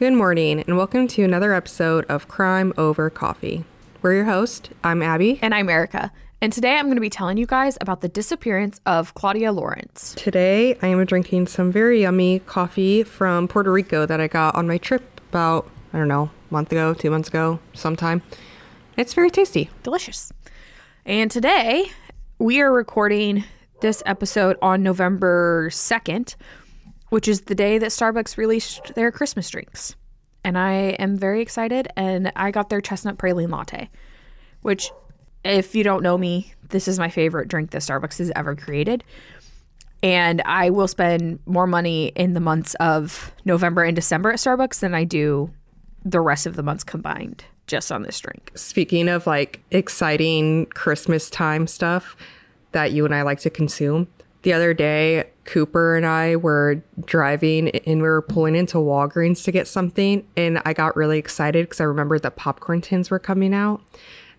Good morning, and welcome to another episode of Crime Over Coffee. We're your host. I'm Abby. And I'm Erica. And today I'm going to be telling you guys about the disappearance of Claudia Lawrence. Today I am drinking some very yummy coffee from Puerto Rico that I got on my trip about, I don't know, a month ago, 2 months ago, sometime. It's very tasty. Delicious. And today we are recording this episode on November 2nd, which is the day that Starbucks released their Christmas drinks. And I am very excited, and I got their chestnut praline latte, which, if you don't know me, this is my favorite drink that Starbucks has ever created. And I will spend more money in the months of November and December at Starbucks than I do the rest of the months combined just on this drink. Speaking of like exciting Christmas time stuff that you and I like to consume, the other day, Cooper and I were driving and we were pulling into Walgreens to get something. And I got really excited because I remembered that popcorn tins were coming out.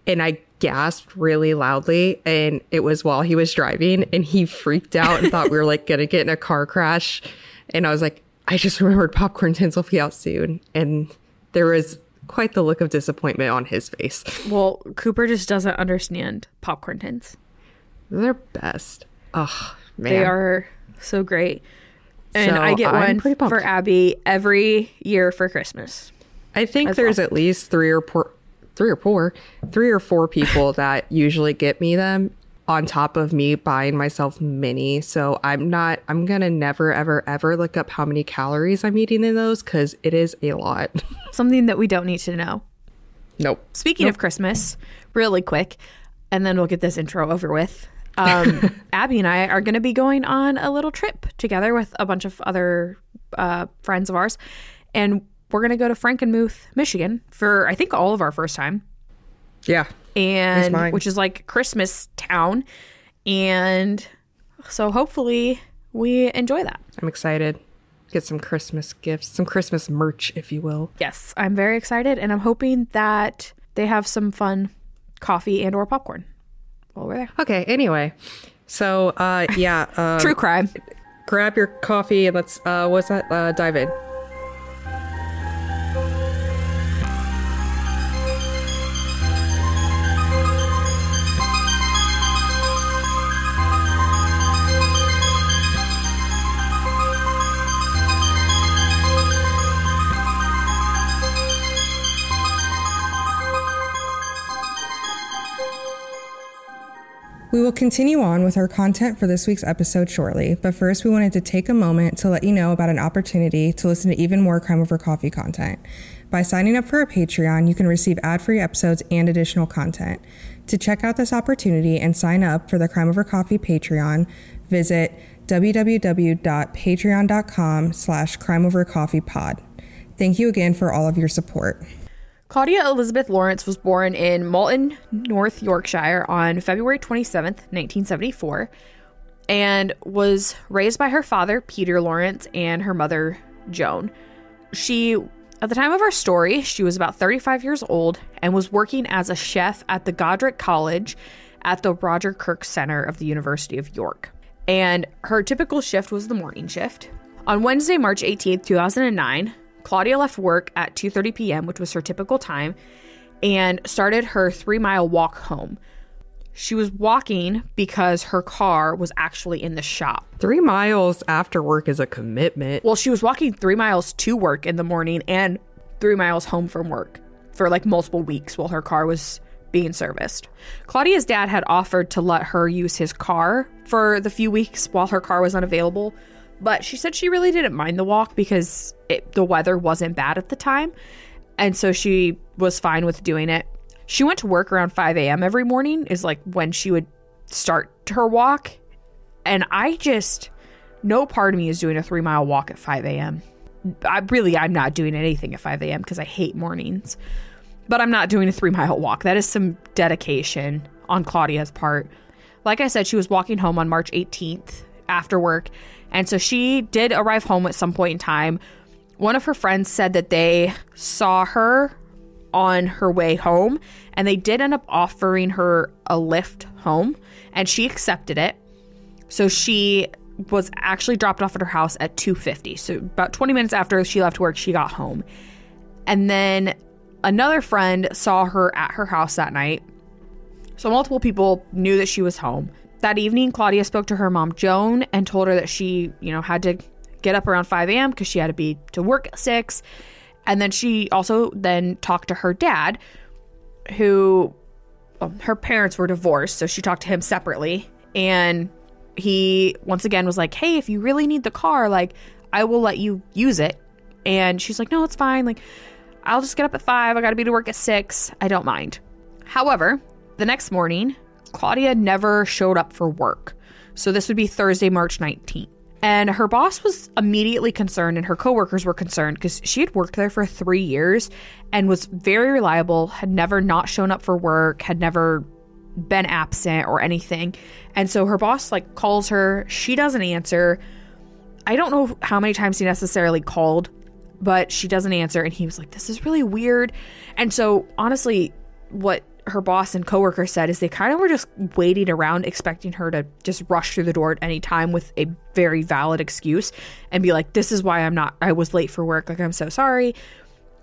And I gasped really loudly. And it was while he was driving. And he freaked out and thought we were like going to get in a car crash. And I was like, I just remembered popcorn tins will be out soon. And there was quite the look of disappointment on his face. Well, Cooper just doesn't understand popcorn tins. They're best. Ugh. Man. They are so great. And so I get one for Abby every year for Christmas. I think there's well, at least three or four people that usually get me them on top of me buying myself mini. So I'm going to never, ever, ever look up how many calories I'm eating in those because it is a lot. Something that we don't need to know. Nope. Speaking of Christmas, really quick, and then we'll get this intro over with. Abby and I are going to be going on a little trip together with a bunch of other friends of ours. And we're going to go to Frankenmuth, Michigan for, I think, all of our first time. Yeah. And which is like Christmas town. And so hopefully we enjoy that. I'm excited. Get some Christmas gifts, some Christmas merch, if you will. Yes, I'm very excited. And I'm hoping that they have some fun coffee and or popcorn while we're there. Okay, anyway. So, yeah. True crime. Grab your coffee and let's, dive in. We will continue on with our content for this week's episode shortly, but first we wanted to take a moment to let you know about an opportunity to listen to even more Crime Over Coffee content. By signing up for our Patreon, you can receive ad-free episodes and additional content. To check out this opportunity and sign up for the Crime Over Coffee Patreon, visit www.patreon.com/crimeovercoffeepod. Thank you again for all of your support. Claudia Elizabeth Lawrence was born in Moulton, North Yorkshire on February 27th, 1974, and was raised by her father, Peter Lawrence, and her mother, Joan. She, at the time of our story, she was about 35 years old and was working as a chef at the Goddard College at the Roger Kirk Center of the University of York. And her typical shift was the morning shift. On Wednesday, March 18th, 2009, Claudia left work at 2:30 p.m., which was her typical time, and started her 3-mile walk home. She was walking because her car was actually in the shop. 3 miles after work is a commitment. Well, she was walking 3 miles to work in the morning and 3 miles home from work for like multiple weeks while her car was being serviced. Claudia's dad had offered to let her use his car for the few weeks while her car was unavailable, but she said she really didn't mind the walk because the weather wasn't bad at the time. And so she was fine with doing it. She went to work around 5 a.m. every morning is like when she would start her walk. And no part of me is doing a 3-mile walk at 5 a.m. I'm not doing anything at 5 a.m. because I hate mornings. But I'm not doing a 3-mile walk. That is some dedication on Claudia's part. Like I said, she was walking home on March 18th after work. And so she did arrive home at some point in time. One of her friends said that they saw her on her way home, and they did end up offering her a lift home, and she accepted it. So she was actually dropped off at her house at 2:50. So about 20 minutes after she left work, she got home. And then another friend saw her at her house that night. So multiple people knew that she was home. That evening, Claudia spoke to her mom, Joan, and told her that she, had to get up around 5 a.m. because she had to be to work at 6. And then she also then talked to her dad, who, her parents were divorced, so she talked to him separately. And he, once again, was like, hey, if you really need the car, like, I will let you use it. And she's like, no, it's fine. Like, I'll just get up at 5. I got to be to work at 6. I don't mind. However, the next morning, Claudia never showed up for work. So this would be Thursday, March 19th. And her boss was immediately concerned, and her coworkers were concerned, because she had worked there for 3 years and was very reliable, had never not shown up for work, had never been absent or anything. And so her boss, like, calls her. She doesn't answer. I don't know how many times he necessarily called, but she doesn't answer. And he was like, this is really weird. And so honestly, what her boss and coworker said is they kind of were just waiting around, expecting her to just rush through the door at any time with a very valid excuse and be like, this is why I was late for work. Like, I'm so sorry.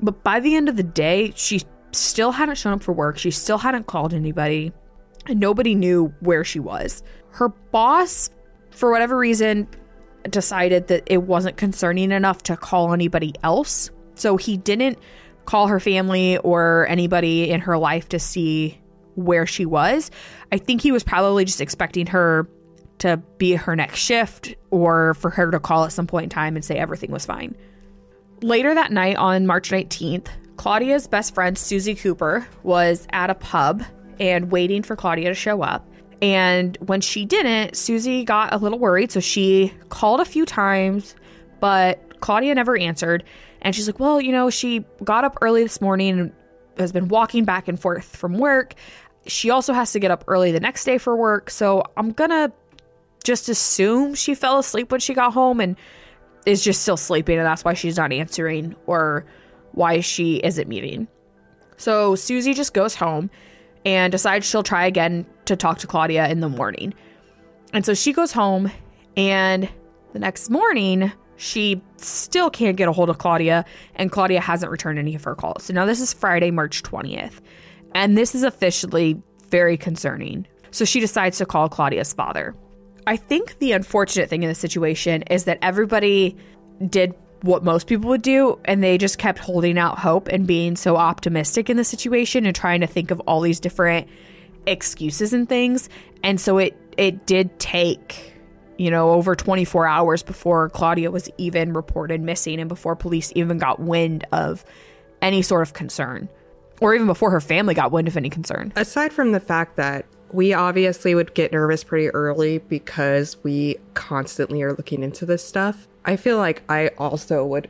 But by the end of the day, she still hadn't shown up for work. She still hadn't called anybody, and nobody knew where she was. Her boss, for whatever reason, decided that it wasn't concerning enough to call anybody else. So he didn't call her family or anybody in her life to see where she was. I think he was probably just expecting her to be her next shift or for her to call at some point in time and say everything was fine. Later that night on March 19th, Claudia's best friend, Susie Cooper, was at a pub and waiting for Claudia to show up. And when she didn't, Susie got a little worried. So she called a few times, but Claudia never answered. And she's like, well, she got up early this morning and has been walking back and forth from work. She also has to get up early the next day for work. So I'm going to just assume she fell asleep when she got home and is just still sleeping. And that's why she's not answering or why she isn't meeting. So Susie just goes home and decides she'll try again to talk to Claudia in the morning. And so she goes home, and the next morning, she still can't get a hold of Claudia, and Claudia hasn't returned any of her calls. So now this is Friday, March 20th, and this is officially very concerning. So she decides to call Claudia's father. I think the unfortunate thing in this situation is that everybody did what most people would do, and they just kept holding out hope and being so optimistic in the situation and trying to think of all these different excuses and things. And so it did take over 24 hours before Claudia was even reported missing and before police even got wind of any sort of concern, or even before her family got wind of any concern. Aside from the fact that we obviously would get nervous pretty early because we constantly are looking into this stuff, I feel like I also would,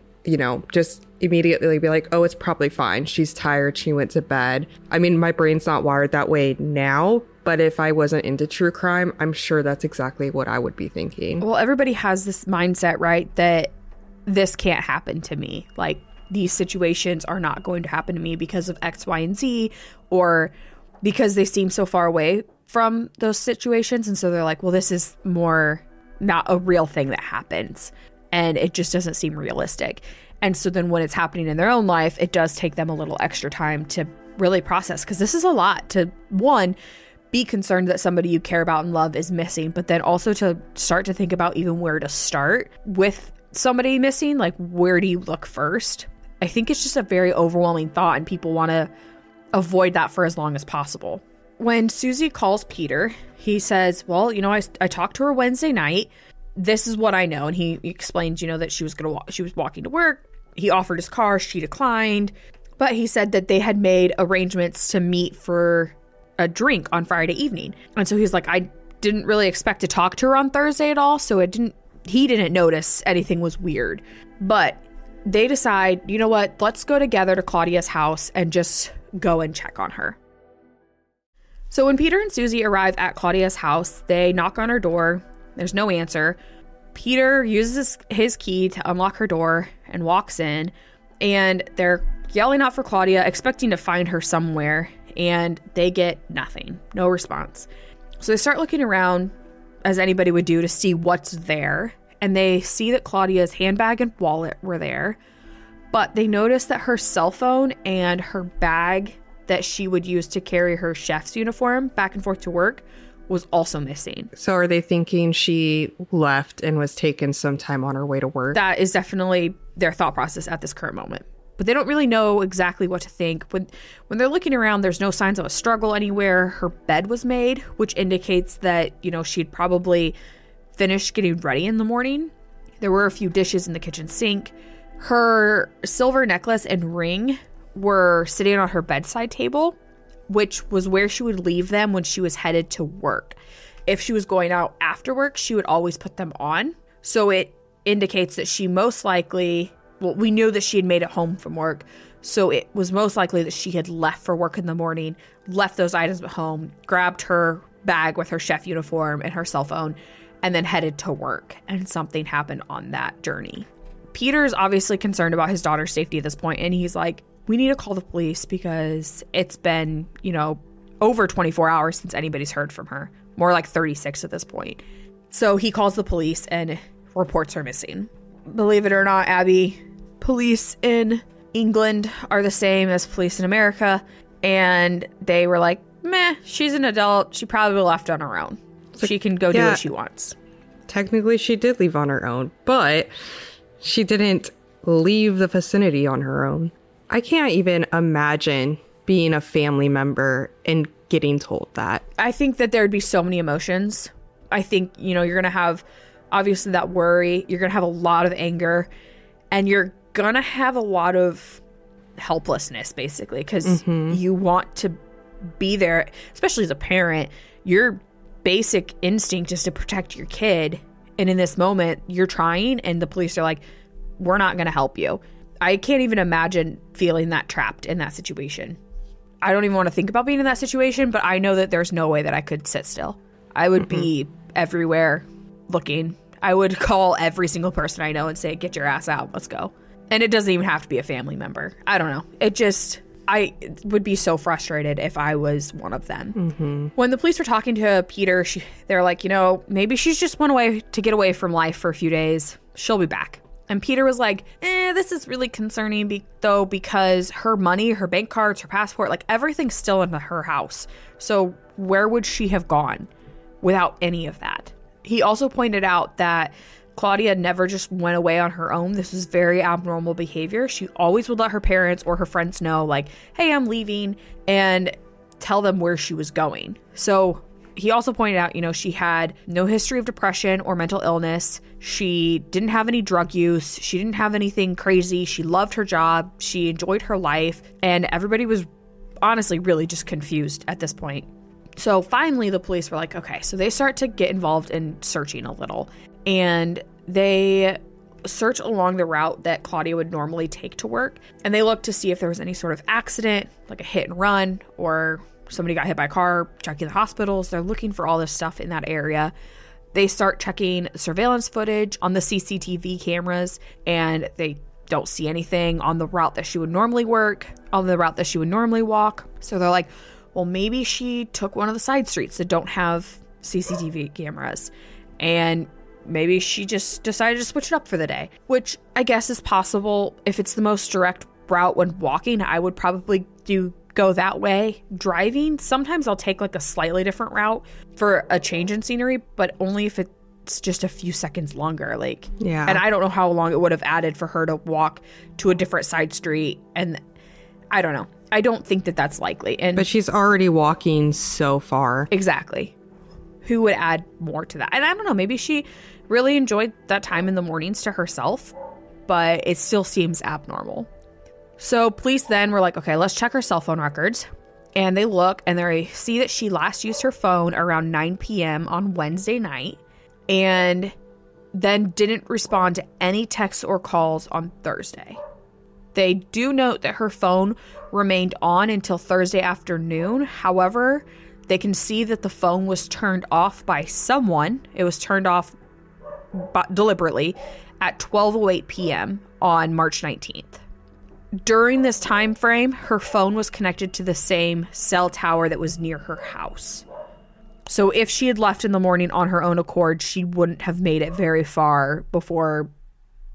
just immediately be like, oh, it's probably fine. She's tired. She went to bed. I mean, my brain's not wired that way now, but if I wasn't into true crime, I'm sure that's exactly what I would be thinking. Well, everybody has this mindset, right, that this can't happen to me. Like, these situations are not going to happen to me because of X, Y, and Z, or because they seem so far away from those situations. And so they're like, well, this is more not a real thing that happens. And it just doesn't seem realistic. And so then when it's happening in their own life, it does take them a little extra time to really process, because this is a lot to, one, be concerned that somebody you care about and love is missing, but then also to start to think about even where to start with somebody missing. Like, where do you look first? I think it's just a very overwhelming thought, and people want to avoid that for as long as possible. When Susie calls Peter, he says, well, I talked to her Wednesday night. This is what I know. And he explained, that she was walking to work. He offered his car. She declined. But he said that they had made arrangements to meet for a drink on Friday evening. And so he's like, I didn't really expect to talk to her on Thursday at all, so he didn't notice anything was weird. But they decide, you know what, let's go together to Claudia's house and just go and check on her. So when Peter and Susie arrive at Claudia's house, they knock on her door. There's no answer. Peter uses his key to unlock her door and walks in, and they're yelling out for Claudia, expecting to find her somewhere. And they get nothing, no response. So they start looking around. as anybody would do, to see what's there. And they see that Claudia's handbag and wallet were there, but they notice that her cell phone and her bag that she would use to carry her chef's uniform back and forth to work was also missing. So are they thinking she left and was taken sometime on her way to work? That is definitely their thought process at this current moment. But they don't really know exactly what to think. When they're looking around, there's no signs of a struggle anywhere. Her bed was made, which indicates that, you know, she'd probably finished getting ready in the morning. There were a few dishes in the kitchen sink. Her silver necklace and ring were sitting on her bedside table, which was where she would leave them when she was headed to work. If she was going out after work, she would always put them on. So it indicates that she most likely, well, we knew that she had made it home from work. So it was most likely that she had left for work in the morning, left those items at home, grabbed her bag with her chef uniform and her cell phone, and then headed to work. And something happened on that journey. Peter is obviously concerned about his daughter's safety at this point, and he's like, we need to call the police because it's been, you know, over 24 hours since anybody's heard from her. More like 36 at this point. So he calls the police and reports her missing. Believe it or not, Abby, police in England are the same as police in America. And they were like, meh, she's an adult. She probably left on her own. So she can go do what she wants. Technically, she did leave on her own, but she didn't leave the vicinity on her own. I can't even imagine being a family member and getting told that. I think that there'd be so many emotions. I think, you know, you're going to have obviously that worry. You're going to have a lot of anger, and you're going to have a lot of helplessness, basically, because you want to be there, especially as a parent. Your basic instinct is to protect your kid. And in this moment, you're trying, and the police are like, we're not going to help you. I can't even imagine feeling that trapped in that situation. I don't even want to think about being in that situation, but I know that there's no way that I could sit still. I would be everywhere looking. I would call every single person I know and say, get your ass out. Let's go. And it doesn't even have to be a family member. I don't know. It just, I would be so frustrated if I was one of them. When the police were talking to Peter, they're like, you know, maybe she's just went away to get away from life for a few days. She'll be back. And Peter was like, this is really concerning though, because her money, her bank cards, her passport, like everything's still in her house. So where would she have gone without any of that? He also pointed out that Claudia never just went away on her own. This was very abnormal behavior. She always would let her parents or her friends know, like, hey, I'm leaving, and tell them where she was going. So he also pointed out, you know, she had no history of depression or mental illness. She didn't have any drug use. She didn't have anything crazy. She loved her job. She enjoyed her life. And everybody was honestly really just confused at this point. So finally, the police were like, okay, so they start to get involved in searching a little. And they search along the route that Claudia would normally take to work. And they look to see if there was any sort of accident, like a hit and run, or somebody got hit by a car, checking the hospitals. They're looking for all this stuff in that area. They start checking surveillance footage on the CCTV cameras, and they don't see anything on the route that she would normally work, on the route that she would normally walk. So they're like, well, maybe she took one of the side streets that don't have CCTV cameras, and maybe she just decided to switch it up for the day, which I guess is possible. If it's the most direct route when walking, I would probably go that way. Driving, sometimes I'll take like a slightly different route for a change in scenery, but only if it's just a few seconds longer. Like, yeah. And I don't know how long it would have added for her to walk to a different side street. And I don't know. I don't think that that's likely. And but she's already walking so far. Exactly. Who would add more to that? And I don't know. Maybe she really enjoyed that time in the mornings to herself, but it still seems abnormal. So police then were like, okay, let's check her cell phone records. And they look, and they see that she last used her phone around 9 p.m. on Wednesday night, and then didn't respond to any texts or calls on Thursday. They do note that her phone remained on until Thursday afternoon. However, they can see that the phone was turned off by someone. It was turned off deliberately at 12:08 p.m. on March 19th. During this time frame, her phone was connected to the same cell tower that was near her house. So if she had left in the morning on her own accord, she wouldn't have made it very far before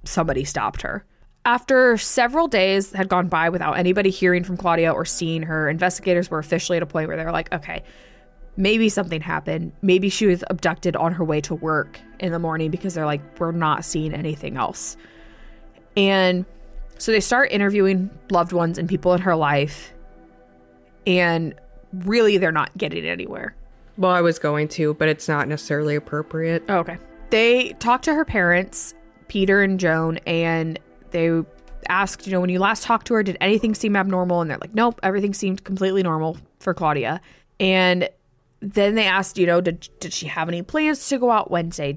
somebody stopped her. After several days had gone by without anybody hearing from Claudia or seeing her, investigators were officially at a point where they were like, okay, maybe something happened. Maybe she was abducted on her way to work in the morning, because they're like, we're not seeing anything else. And so they start interviewing loved ones and people in her life, and really they're not getting anywhere. Well, I was going to, but it's not necessarily appropriate. Oh, okay. They talked to her parents, Peter and Joan, and they asked, when you last talked to her, did anything seem abnormal? And they're like, nope, everything seemed completely normal for Claudia. And then they asked, did she have any plans to go out Wednesday?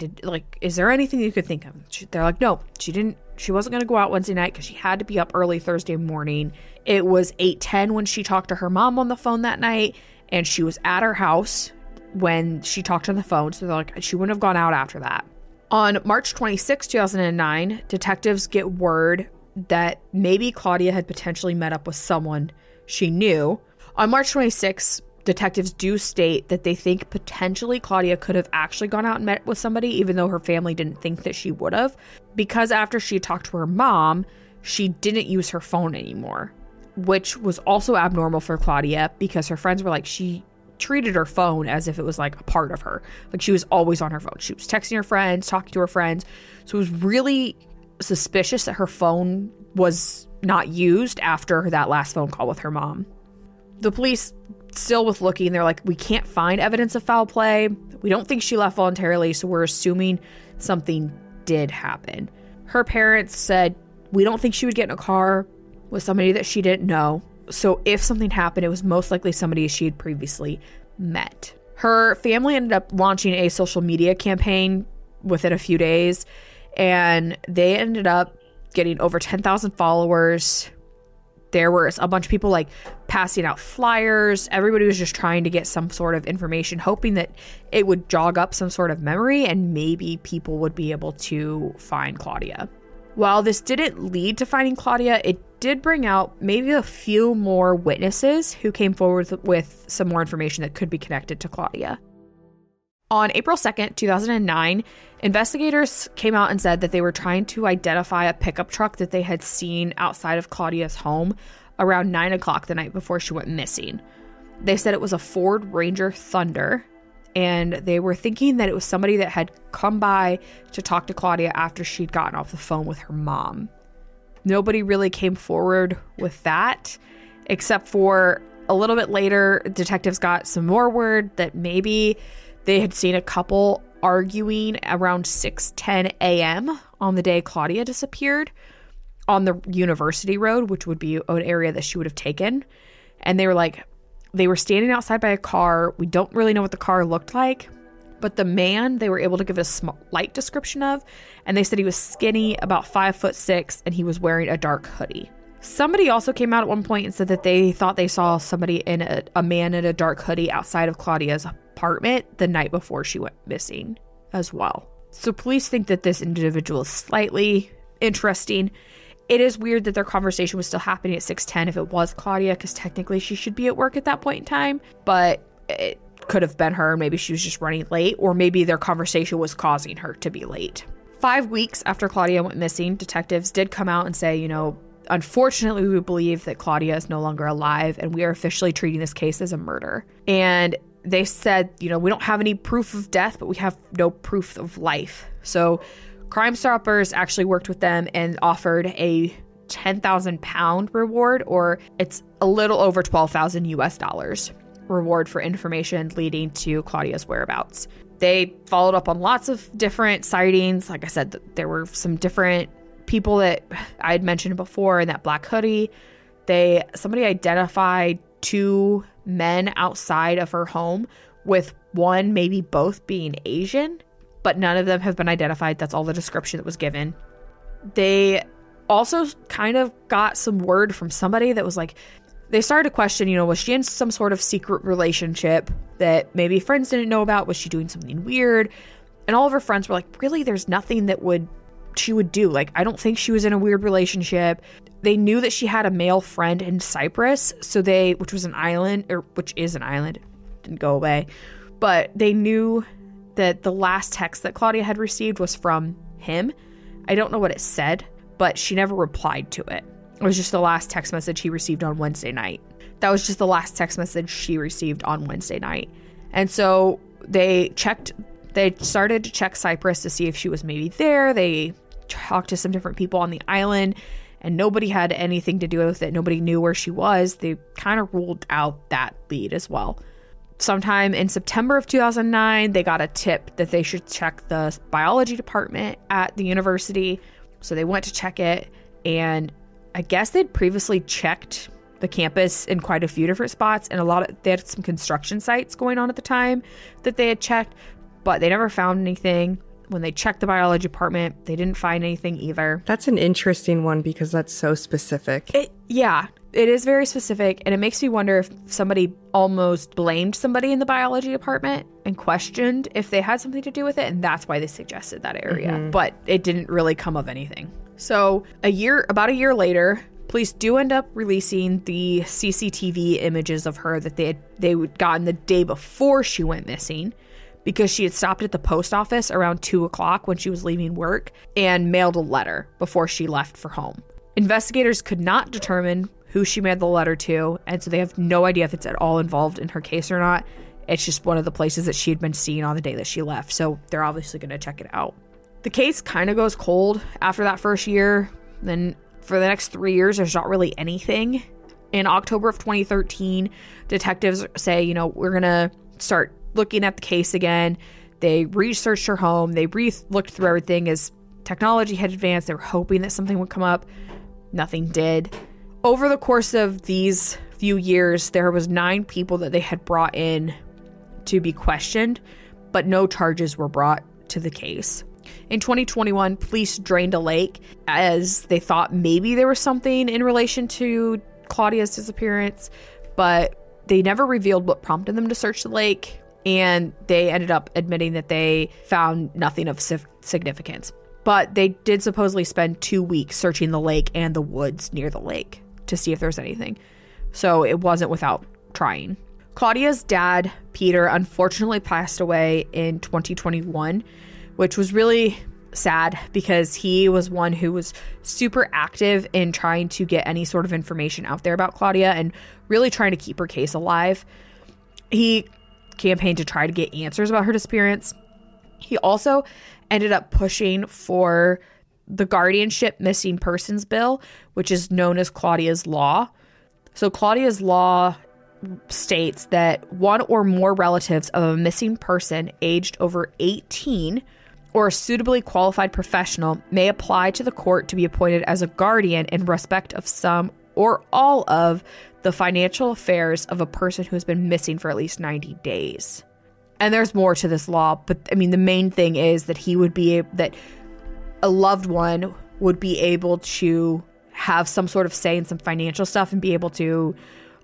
Is there anything you could think of? They're like, no, she didn't. She wasn't going to go out Wednesday night because she had to be up early Thursday morning. It was 8:10 when she talked to her mom on the phone that night, and she was at her house when she talked on the phone. So they're like, she wouldn't have gone out after that. On March 26, 2009, detectives get word that maybe Claudia had potentially met up with someone she knew. On March 26, detectives do state that they think potentially Claudia could have actually gone out and met with somebody, even though her family didn't think that she would have, because after she talked to her mom, she didn't use her phone anymore, which was also abnormal for Claudia because her friends were like, she treated her phone as if it was like a part of her. Like, she was always on her phone. She was texting her friends, talking to her friends. So it was really suspicious that her phone was not used after that last phone call with her mom. The police still with looking, they're like, we can't find evidence of foul play. We don't think she left voluntarily, so we're assuming something did happen. Her parents said, we don't think she would get in a car with somebody that she didn't know. So if something happened, it was most likely somebody she had previously met. Her family ended up launching a social media campaign within a few days, and they ended up getting over 10,000 followers. There were a bunch of people like passing out flyers. Everybody was just trying to get some sort of information, hoping that it would jog up some sort of memory and maybe people would be able to find Claudia. While this didn't lead to finding Claudia, it did bring out maybe a few more witnesses who came forward with some more information that could be connected to Claudia. On April 2nd, 2009, investigators came out and said that they were trying to identify a pickup truck that they had seen outside of Claudia's home around 9 o'clock the night before she went missing. They said it was a Ford Ranger Thunder, and they were thinking that it was somebody that had come by to talk to Claudia after she'd gotten off the phone with her mom. Nobody really came forward with that, except for a little bit later, detectives got some more word that maybe they had seen a couple arguing around 6:10 a.m. on the day Claudia disappeared on the University Road, which would be an area that she would have taken. And they were like, they were standing outside by a car. We don't really know what the car looked like, but the man they were able to give a light description of, and they said he was skinny, about 5'6", and he was wearing a dark hoodie. Somebody also came out at one point and said that they thought they saw somebody in a man in a dark hoodie outside of Claudia's apartment the night before she went missing as well. So police think that this individual is slightly interesting. It is weird that their conversation was still happening at 6:10 if it was Claudia, because technically she should be at work at that point in time, but it could have been her. Maybe she was just running late, or maybe their conversation was causing her to be late. 5 weeks after Claudia went missing, detectives did come out and say, unfortunately, we believe that Claudia is no longer alive, and we are officially treating this case as a murder. And they said, we don't have any proof of death, but we have no proof of life. So Crime Stoppers actually worked with them and offered a 10,000 pound reward, or it's a little over $12,000 reward for information leading to Claudia's whereabouts. They followed up on lots of different sightings. Like I said, there were some different people that I had mentioned before in that black hoodie. Somebody identified two men outside of her home, with one, maybe both, being Asian, but none of them have been identified. That's all the description that was given. They also kind of got some word from somebody that was like, they started to question, was she in some sort of secret relationship that maybe friends didn't know about? Was she doing something weird? And all of her friends were like, really, there's nothing that she would do. Like, I don't think she was in a weird relationship. They knew that she had a male friend in Cyprus, which is an island, didn't go away. But they knew that the last text that Claudia had received was from him. I don't know what it said, but she never replied to it. It was just the last text message he received on Wednesday night. That was just the last text message she received on Wednesday night. And so they started to check Cyprus to see if she was maybe there. They talked to some different people on the island, and nobody had anything to do with it. Nobody knew where she was. They kind of ruled out that lead as well. Sometime in September of 2009, they got a tip that they should check the biology department at the university. So they went to check it, and I guess they'd previously checked the campus in quite a few different spots, and they had some construction sites going on at the time that they had checked, but they never found anything. When they checked the biology department, they didn't find anything either. That's an interesting one because that's so specific. It is very specific, and it makes me wonder if somebody almost blamed somebody in the biology department and questioned if they had something to do with it, and that's why they suggested that area. Mm-hmm. But it didn't really come of anything. So about a year later, police do end up releasing the CCTV images of her that they had gotten the day before she went missing, because she had stopped at the post office around 2:00 when she was leaving work and mailed a letter before she left for home. Investigators could not determine who she mailed the letter to, and so they have no idea if it's at all involved in her case or not. It's just one of the places that she had been seen on the day that she left, so they're obviously going to check it out. The case kind of goes cold after that first year. Then for the next 3 years, there's not really anything. In October of 2013, detectives say, we're going to start looking at the case again. They researched her home. They looked through everything. As technology had advanced, they were hoping that something would come up. Nothing did. Over the course of these few years, there was 9 people that they had brought in to be questioned, but no charges were brought to the case. In 2021, police drained a lake as they thought maybe there was something in relation to Claudia's disappearance, but they never revealed what prompted them to search the lake, and they ended up admitting that they found nothing of significance. But they did supposedly spend 2 weeks searching the lake and the woods near the lake to see if there was anything. So it wasn't without trying. Claudia's dad, Peter, unfortunately passed away in 2021, which was really sad because he was one who was super active in trying to get any sort of information out there about Claudia and really trying to keep her case alive. He campaigned to try to get answers about her disappearance. He also ended up pushing for the guardianship missing persons bill, which is known as Claudia's Law. So Claudia's Law states that one or more relatives of a missing person aged over 18 or a suitably qualified professional may apply to the court to be appointed as a guardian in respect of some or all of the financial affairs of a person who has been missing for at least 90 days. And there's more to this law, but I mean, the main thing is that that a loved one would be able to have some sort of say in some financial stuff and be able to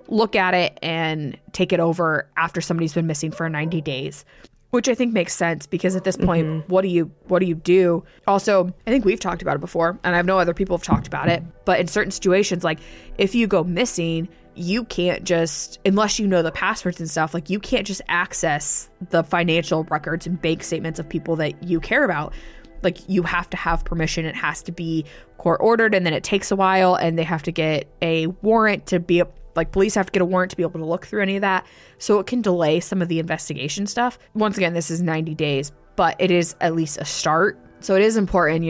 look at it and take it over after somebody's been missing for 90 days, which I think makes sense because at this point, what do you do? Also, I think we've talked about it before, and I know other people have talked about it, but in certain situations, like if you go missing, you can't just, unless you know the passwords and stuff, like you can't just access the financial records and bank statements of people that you care about. Like you have to have permission. It has to be court ordered, and then it takes a while, and they have to get a warrant to be police have to get a warrant to be able to look through any of that. So it can delay some of the investigation stuff. Once again, this is 90 days, but it is at least a start. So it is important,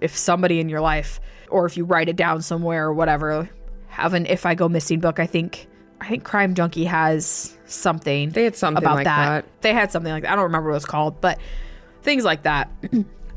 if somebody in your life, or if you write it down somewhere or whatever, have an If I Go Missing book. I think Crime Junkie has something. They had something about like that. They had something like that. I don't remember what it was called, but things like that.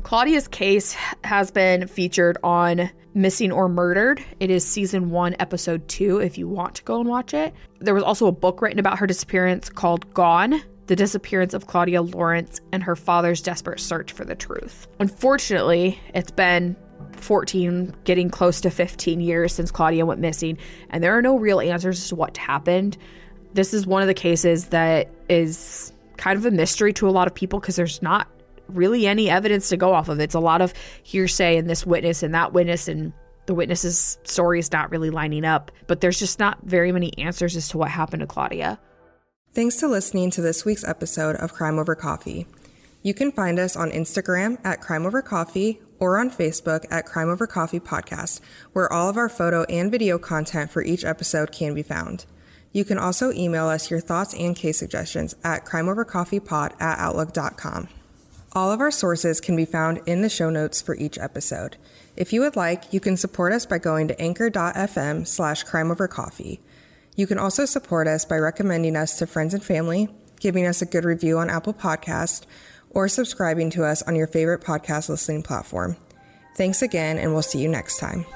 Claudia's case has been featured on Missing or Murdered. It is season 1, episode 2, if you want to go and watch it. There was also a book written about her disappearance called Gone, The Disappearance of Claudia Lawrence and Her Father's Desperate Search for the Truth. Unfortunately, it's been 14, getting close to 15 years since Claudia went missing, and there are no real answers as to what happened. This is one of the cases that is kind of a mystery to a lot of people because there's not really any evidence to go off of. It's a lot of hearsay and this witness and that witness, and the witness's story is not really lining up, but there's just not very many answers as to what happened to Claudia. Thanks to listening to this week's episode of Crime Over Coffee. You can find us on Instagram at Crime Over Coffee or on Facebook at Crime Over Coffee Podcast, where all of our photo and video content for each episode can be found. You can also email us your thoughts and case suggestions at crimeovercoffeepod@outlook.com. All of our sources can be found in the show notes for each episode. If you would like, you can support us by going to anchor.fm/crimeovercoffee. You can also support us by recommending us to friends and family, giving us a good review on Apple Podcasts, or subscribing to us on your favorite podcast listening platform. Thanks again, and we'll see you next time.